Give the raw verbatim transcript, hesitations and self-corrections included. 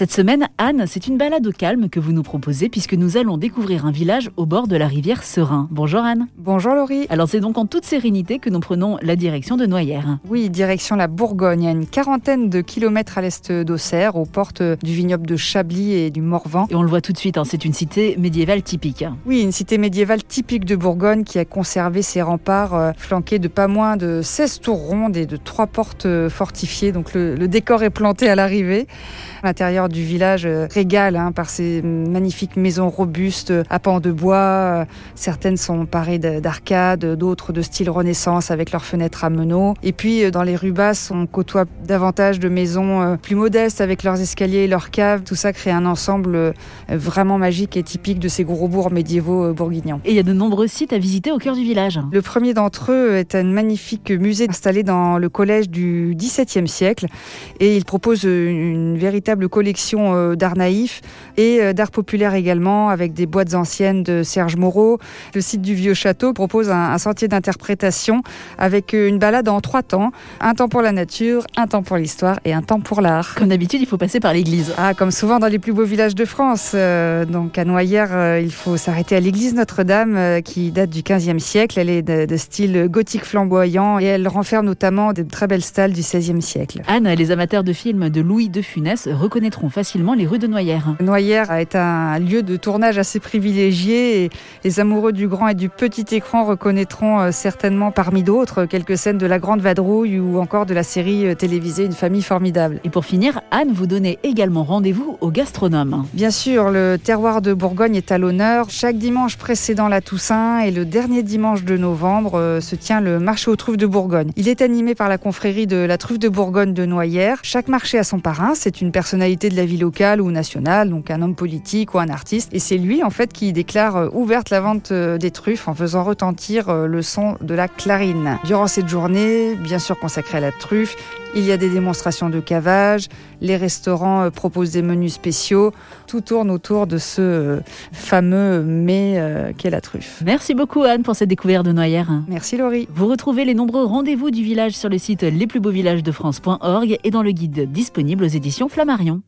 Cette semaine, Anne, c'est une balade au calme que vous nous proposez puisque nous allons découvrir un village au bord de la rivière Serein. Bonjour Anne. Bonjour Laurie. Alors c'est donc en toute sérénité que nous prenons la direction de Noyers. Oui, direction la Bourgogne, à une quarantaine de kilomètres à l'est d'Auxerre, aux portes du vignoble de Chablis et du Morvan. Et on le voit tout de suite, hein, c'est une cité médiévale typique. Oui, une cité médiévale typique de Bourgogne qui a conservé ses remparts euh, flanqués de pas moins de seize tours rondes et de trois portes euh, fortifiées. Donc le, le décor est planté à l'arrivée. L'intérieur du village euh, régale hein, par ses magnifiques maisons robustes à pans de bois. Euh, certaines sont parées d'arcades, d'autres de style Renaissance avec leurs fenêtres à meneaux. Et puis euh, dans les rues basses, on côtoie davantage de maisons euh, plus modestes avec leurs escaliers et leurs caves. Tout ça crée un ensemble euh, vraiment magique et typique de ces gros bourgs médiévaux euh, bourguignons. Et il y a de nombreux sites à visiter au cœur du village. Le premier d'entre eux est un magnifique musée installé dans le collège du dix-septième siècle et il propose une véritable collection d'art naïf et d'art populaire également avec des boîtes anciennes de Serge Moreau. Le site du Vieux Château propose un, un sentier d'interprétation avec une balade en trois temps, un temps pour la nature, un temps pour l'histoire et un temps pour l'art. Comme d'habitude, il faut passer par l'église. Ah, comme souvent dans les plus beaux villages de France. Euh, donc à Noyers, euh, il faut s'arrêter à l'église Notre-Dame euh, qui date du quinzième siècle. Elle est de, de style gothique flamboyant et elle renferme notamment des très belles stalles du seizième siècle. Anne, les amateurs de films de Louis de Funès reconnaîtront facilement les rues de Noyers. Noyers est un lieu de tournage assez privilégié et les amoureux du grand et du petit écran reconnaîtront certainement parmi d'autres quelques scènes de la Grande Vadrouille ou encore de la série télévisée Une famille formidable. Et pour finir, Anne, vous donnez également rendez-vous aux gastronomes. Bien sûr, le terroir de Bourgogne est à l'honneur. Chaque dimanche précédant la Toussaint et le dernier dimanche de novembre se tient le marché aux truffes de Bourgogne. Il est animé par la confrérie de la truffe de Bourgogne de Noyers. Chaque marché a son parrain, c'est une personnalité de la vie locale ou nationale, donc un homme politique ou un artiste. Et c'est lui en fait qui déclare ouverte la vente des truffes en faisant retentir le son de la clarine. Durant cette journée, bien sûr consacrée à la truffe, il y a des démonstrations de cavage, les restaurants proposent des menus spéciaux, tout tourne autour de ce fameux mets qu'est la truffe. Merci beaucoup Anne pour cette découverte de Noyers. Merci Laurie. Vous retrouvez les nombreux rendez-vous du village sur le site lesplusbeauxvillagesdefrance point org et dans le guide disponible aux éditions Flammarion.